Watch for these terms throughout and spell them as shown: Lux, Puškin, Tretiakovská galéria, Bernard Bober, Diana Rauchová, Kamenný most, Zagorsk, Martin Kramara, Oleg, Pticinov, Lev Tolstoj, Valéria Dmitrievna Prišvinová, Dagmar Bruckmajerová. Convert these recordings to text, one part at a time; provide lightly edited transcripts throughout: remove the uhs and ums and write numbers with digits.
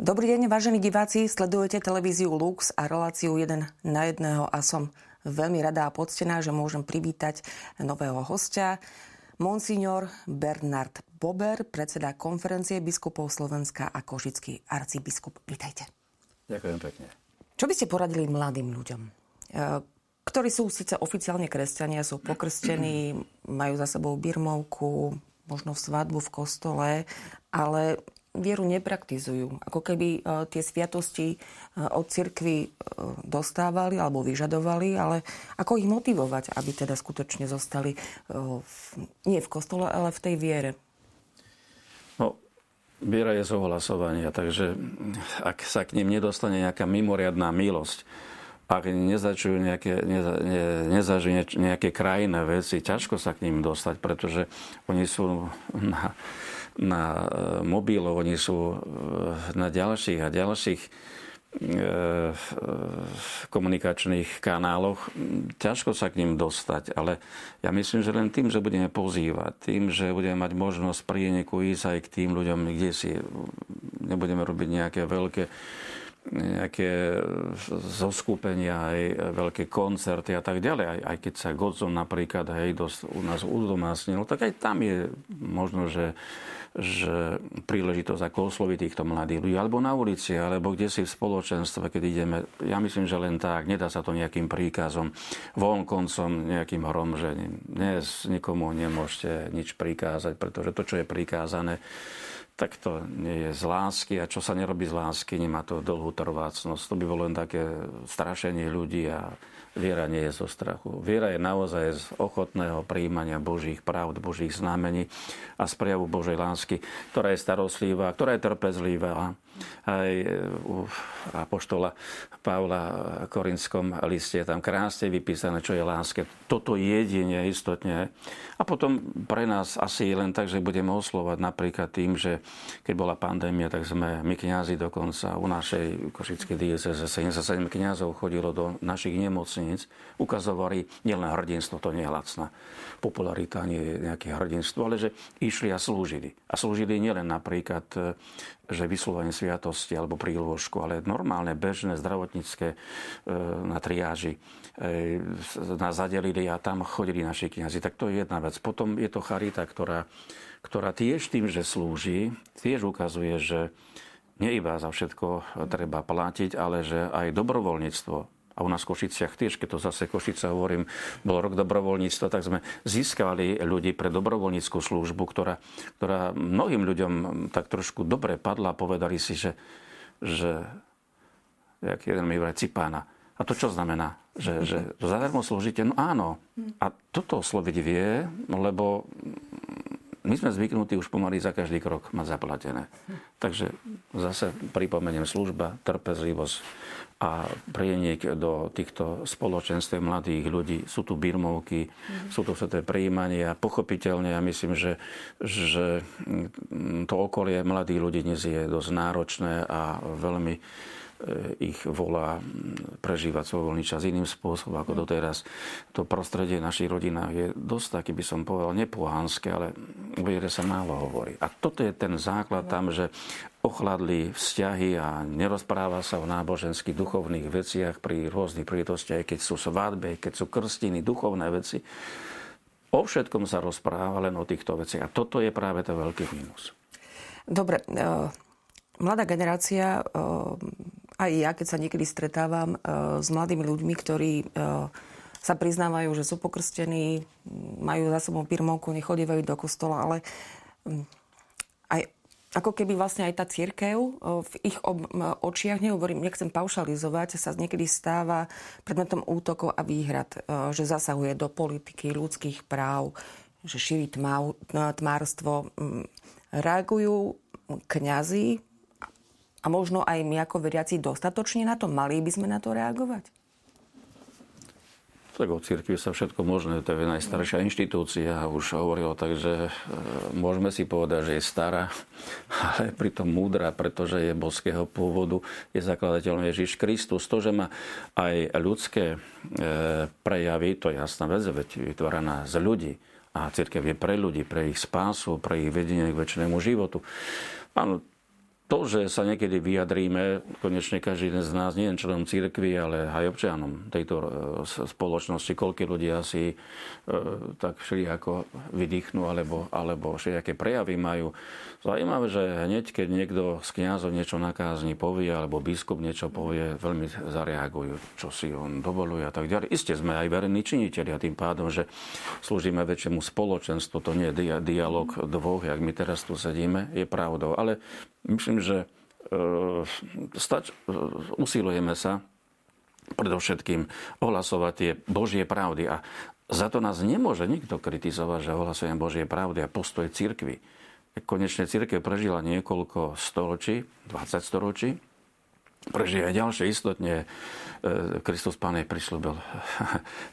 Dobrý deň, vážení diváci, sledujete televíziu Lux a reláciu 1:1 a som veľmi rada a poctená, že môžem privítať nového hostia, monsignor Bernard Bober, predseda konferencie biskupov Slovenska a košický arcibiskup. Vítajte. Ďakujem pekne. Čo by ste poradili mladým ľuďom, ktorí sú síce oficiálne kresťania, sú pokrstení, majú za sebou birmovku, možno svadbu v kostole, ale vieru nepraktizujú. Ako keby tie sviatosti od cirkvi dostávali alebo vyžadovali, ale ako ich motivovať, aby teda skutočne zostali nie v kostole, ale v tej viere? No, viera je zohlasovania, takže ak sa k nim nedostane nejaká mimoriadná milosť, ak nezažijú nejaké krajinné veci, ťažko sa k ním dostať, pretože oni sú na mobilov, oni sú na ďalších a ďalších komunikačných kanáloch. Ťažko sa k ním dostať, ale ja myslím, že len tým, že budeme pozývať, tým, že budeme mať možnosť pri nieku ísť aj k tým ľuďom, kde si nebudeme robiť nejaké veľké zoskupenia, aj veľké koncerty a tak ďalej. Aj keď sa Godzom napríklad u nás udomácnil, tak aj tam je možno, že príležitosť ako osloviť týchto mladých ľudí. Alebo na ulici, alebo kde si v spoločenstve, keď ideme. Ja myslím, že len tak. Nedá sa to nejakým príkazom, vonkoncom, nejakým hromžením. Dnes nikomu nemôžete nič prikázať, pretože to, čo je prikázané, tak to nie je z lásky. A čo sa nerobí z lásky, nemá to dlhú trvácnosť. To by bolo len také strašenie ľudí a viera nie je zo strachu. Viera je naozaj z ochotného prijímania Božích pravd, Božích znamení a z prejavu Božej lásky, ktorá je starostlivá, ktorá je trpezlivá. Aj u apoštola Pavla v Korinskom liste je tam krásne vypísané, čo je láske. Toto jedine istotne. A potom pre nás asi len tak, že budeme oslovať napríklad tým, že keď bola pandémia, tak sme my kňazi dokonca u našej košickej diecéze 77 kňazov chodilo do našich nemocníc, ukazovali nielen hrdinstvo, to nie je lacná popularita, nie je nejaké hrdinstvo, ale že išli a slúžili. A slúžili nielen napríklad, že vyslovenie sviatosti alebo príložku, ale normálne, bežné, zdravotnícke na triáži nás zadelili a tam chodili naši kňazi. Tak to je jedna vec. Potom je to charita, ktorá tiež tým, že slúži, tiež ukazuje, že nie iba za všetko treba platiť, ale že aj dobrovoľníctvo. A u nás v Košiciach tiež, keď to zase Košica hovorím, bol rok dobrovoľníctva, tak sme získali ľudí pre dobrovoľníckú službu, ktorá mnohým ľuďom tak trošku dobre padla a povedali si, že jak jeden mi vraj cipána. A to čo znamená? Že zadarmo slúžite? No áno. A toto osloviť vie, lebo my sme zvyknutí už pomaly za každý krok mať zaplatené. Takže zase pripomeniem služba, trpezlivosť a prieniek do týchto spoločenstiev mladých ľudí. Sú tu birmovky, sú tu všetké prijímania. Pochopiteľne, ja myslím, že to okolie mladých ľudí dnes je dosť náročné a veľmi ich volá prežívať svoj voľný čas iným spôsobom ako doteraz. To prostredie v našich rodinách je dosť taký, by som povedal, nepohanské, ale o viere sa málo hovorí. A toto je ten základ tam, že ochladli vzťahy a nerozpráva sa o náboženských duchovných veciach pri rôznych príležitostiach, keď sú svadbe, keď sú krstiny, duchovné veci. O všetkom sa rozpráva, len o týchto veciach. A toto je práve ten veľký mínus. Dobre, mladá generácia, aj ja, keď sa niekedy stretávam s mladými ľuďmi, ktorí sa priznávajú, že sú pokrstení, majú za sebou birmovku, nechodívajú do kostola, ale aj ako keby vlastne aj tá cirkev v ich očiach, nehovorím, nechcem paušalizovať, sa niekedy stáva predmetom útokov a výhrad, že zasahuje do politiky, ľudských práv, že šíri tmárstvo. Reagujú kňazi a možno aj my ako veriaci dostatočne na to? Mali by sme na to reagovať? Tak o cirkvi sa všetko možné. To je najstaršia inštitúcia. Už hovorilo, takže môžeme si povedať, že je stará, ale pritom múdra, pretože je boského pôvodu. Je zakladateľom Ježiš Kristus. To, že má aj ľudské prejavy, to je jasná vec, veď vytvorená z ľudí. A cirkev je pre ľudí, pre ich spásu, pre ich vedenie k večnému životu. Áno, to, že sa niekedy vyjadríme, konečne každý jeden z nás, nie len členom cirkvi, ale aj občanom tejto spoločnosti, koľko ľudia si tak všelijako vydýchnú, alebo všelijaké prejavy majú. Zaujímavé, že hneď, keď niekto z kňazov niečo na kázni povie, alebo biskup niečo povie, veľmi zareagujú, čo si on dovoluje a tak ďalej. Isté sme aj verejní činiteľi a tým pádom, že slúžime väčšiemu spoločenstvu, to nie je dialog dvoch, jak my teraz tu sedíme, je pravdou. Ale myslím, že usilujeme sa predovšetkým ohlasovať tie Božie pravdy. A za to nás nemôže nikto kritizovať, že ohlasujeme Božie pravdy a postoj cirkvi. Konečne cirkev prežila niekoľko storočí, 20 storočí. Prežije aj ďalšie, istotne. Kristus Pán jej prislúbil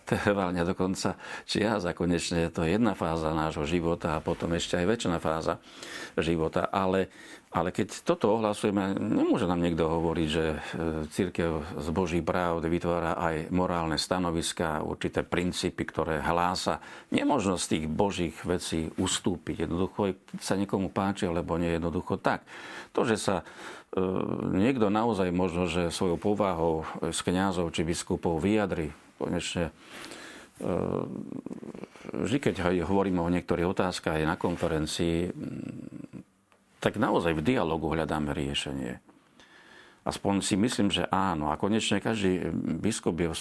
trvalne dokonca čias a konečne je to jedna fáza nášho života a potom ešte aj väčšina fáza života. Ale keď toto ohlasujeme, nemôže nám niekto hovoriť, že cirkev z Boží pravdy vytvára aj morálne stanoviská, určité princípy, ktoré hlása. Nemôžno z tých Božích vecí ustúpiť. Jednoducho sa niekomu páči, alebo nie, jednoducho tak. To, že sa niekto naozaj možno, že svojou povahou z kňazov či biskupov vyjadri. Konečne vždy, keď hovoríme o niektorých otázkach aj na konferencii, tak naozaj v dialogu hľadáme riešenie. Aspoň si myslím, že áno. A konečne každý biskup je v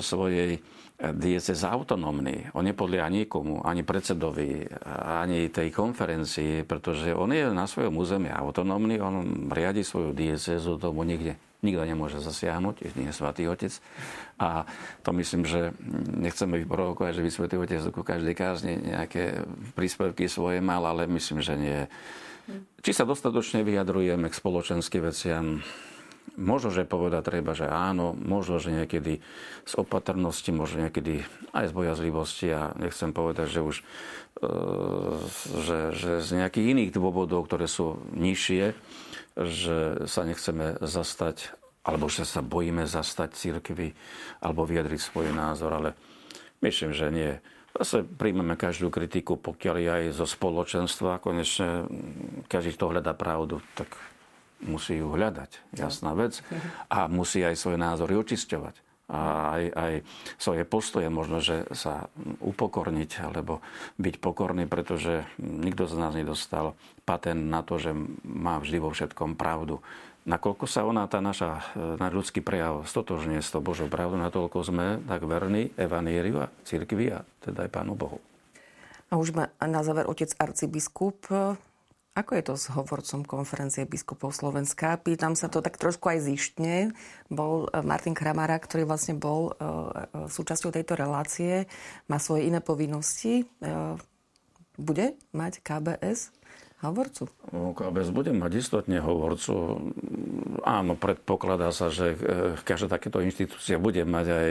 svojej diecéze autonómny. On nepodlieha nikomu, ani predsedovi, ani tej konferencii, pretože on je na svojom území autonómny, on riadi svoju diecézu, tomu nikto nemôže zasiahnuť, nie je Svätý Otec. A to myslím, že nechceme vyprovokovať, že by Svätý Otec ku každej kázni nejaké príspevky svoje mal, ale myslím, že nie. Či sa dostatočne vyjadrujeme k spoločenským veciam? Možno, že povedať treba, že áno, možno, že niekedy z opatrnosti, možno niekedy aj z bojazlivosti. Ja nechcem povedať, že už že z nejakých iných dôvodov, ktoré sú nižšie, že sa nechceme zastať, alebo že sa bojíme zastať cirkvi, alebo vyjadriť svoj názor, ale myslím, že nie. Zase príjmeme každú kritiku, pokiaľ je aj zo spoločenstva. Konečne každý, kto hľadá pravdu, tak musí ju hľadať. Jasná vec. A musí aj svoje názory očisťovať. A aj svoje postoje možno, že sa upokorniť alebo byť pokorný, pretože nikto z nás nedostal patent na to, že má vždy vo všetkom pravdu. Nakoľko sa ona, tá náš ľudský prejav stotožňuje s tou Božou pravdou, natoľko sme tak verní evanjeliu a cirkvi a teda aj Pánu Bohu. A už ma na záver otec arcibiskup. Ako je to s hovorcom konferencie biskupov Slovenska? Pýtam sa to tak trošku aj zištne. Bol Martin Kramara, ktorý vlastne bol súčasťou tejto relácie, má svoje iné povinnosti. Bude mať KBS hovorcu? KBS bude mať istotne hovorcu. Áno, predpokladá sa, že každá takéto inštitúcia bude mať aj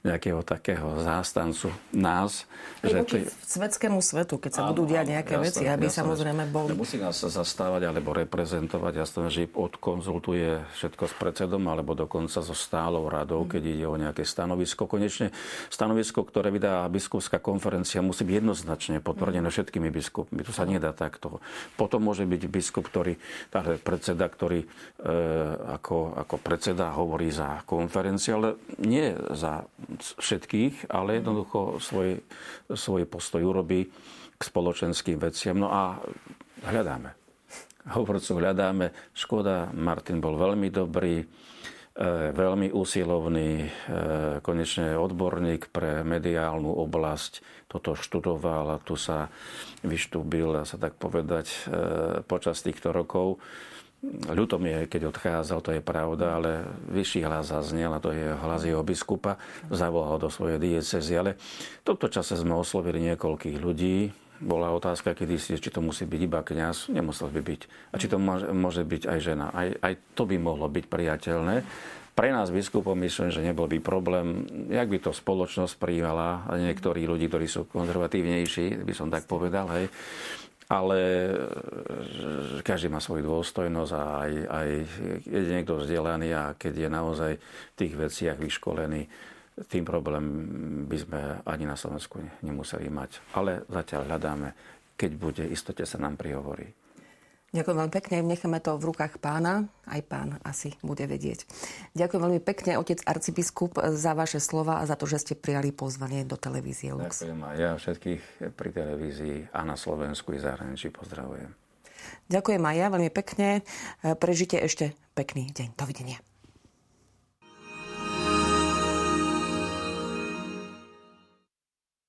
nejakého takého zástancu nás. Že svetskému svetu, keď sa budú diať nejaké veci, aby samozrejme boli. Nemusí nás zastávať alebo reprezentovať. Jasné, že odkonzultuje všetko s predsedom alebo dokonca so stálou radou, keď ide o nejaké stanovisko. Konečne stanovisko, ktoré vydá biskupská konferencia, musí byť jednoznačne potvrdené všetkými biskupmi. To sa nedá takto. Potom môže byť biskup, predseda, ktorý ako predseda hovorí za konferenciu, ale nie za všetkých, ale jednoducho svoj postoj urobí k spoločenským veciam. No a hľadáme. Hovorcu hľadáme. Škoda, Martin bol veľmi dobrý, veľmi usilovný, konečne odborník pre mediálnu oblasť. Toto študoval a tu sa vyštúbil, sa tak povedať, počas týchto rokov. Ľutom je, keď odchádzal, to je pravda, ale vyšší hlas zaznel, to je hlas jeho biskupa, zavolal do svojej diecézy. Ale v tomto čase sme oslovili niekoľkých ľudí. Bola otázka, či to musí byť iba kňaz, nemusel by byť. A či to môže byť aj žena. Aj to by mohlo byť priateľné. Pre nás biskupom myslím, že nebol by problém, jak by to spoločnosť prijímala, a niektorí ľudí, ktorí sú konzervatívnejší, by som tak povedal, hej. Ale každý má svoju dôstojnosť a aj keď je niekto vzdelaný a keď je naozaj v tých veciach vyškolený, tým problém by sme ani na Slovensku nemuseli mať. Ale zatiaľ hľadáme, keď bude, istote sa nám prihovorí. Ďakujem veľmi pekne, necháme to v rukách pána. Aj pán asi bude vedieť. Ďakujem veľmi pekne, otec arcibiskup, za vaše slova a za to, že ste prijali pozvanie do televízie Lux. Ďakujem a ja všetkých pri televízii a na Slovensku i zahraničí pozdravujem. Ďakujem aj ja veľmi pekne. Prežite ešte pekný deň. Dovidenia.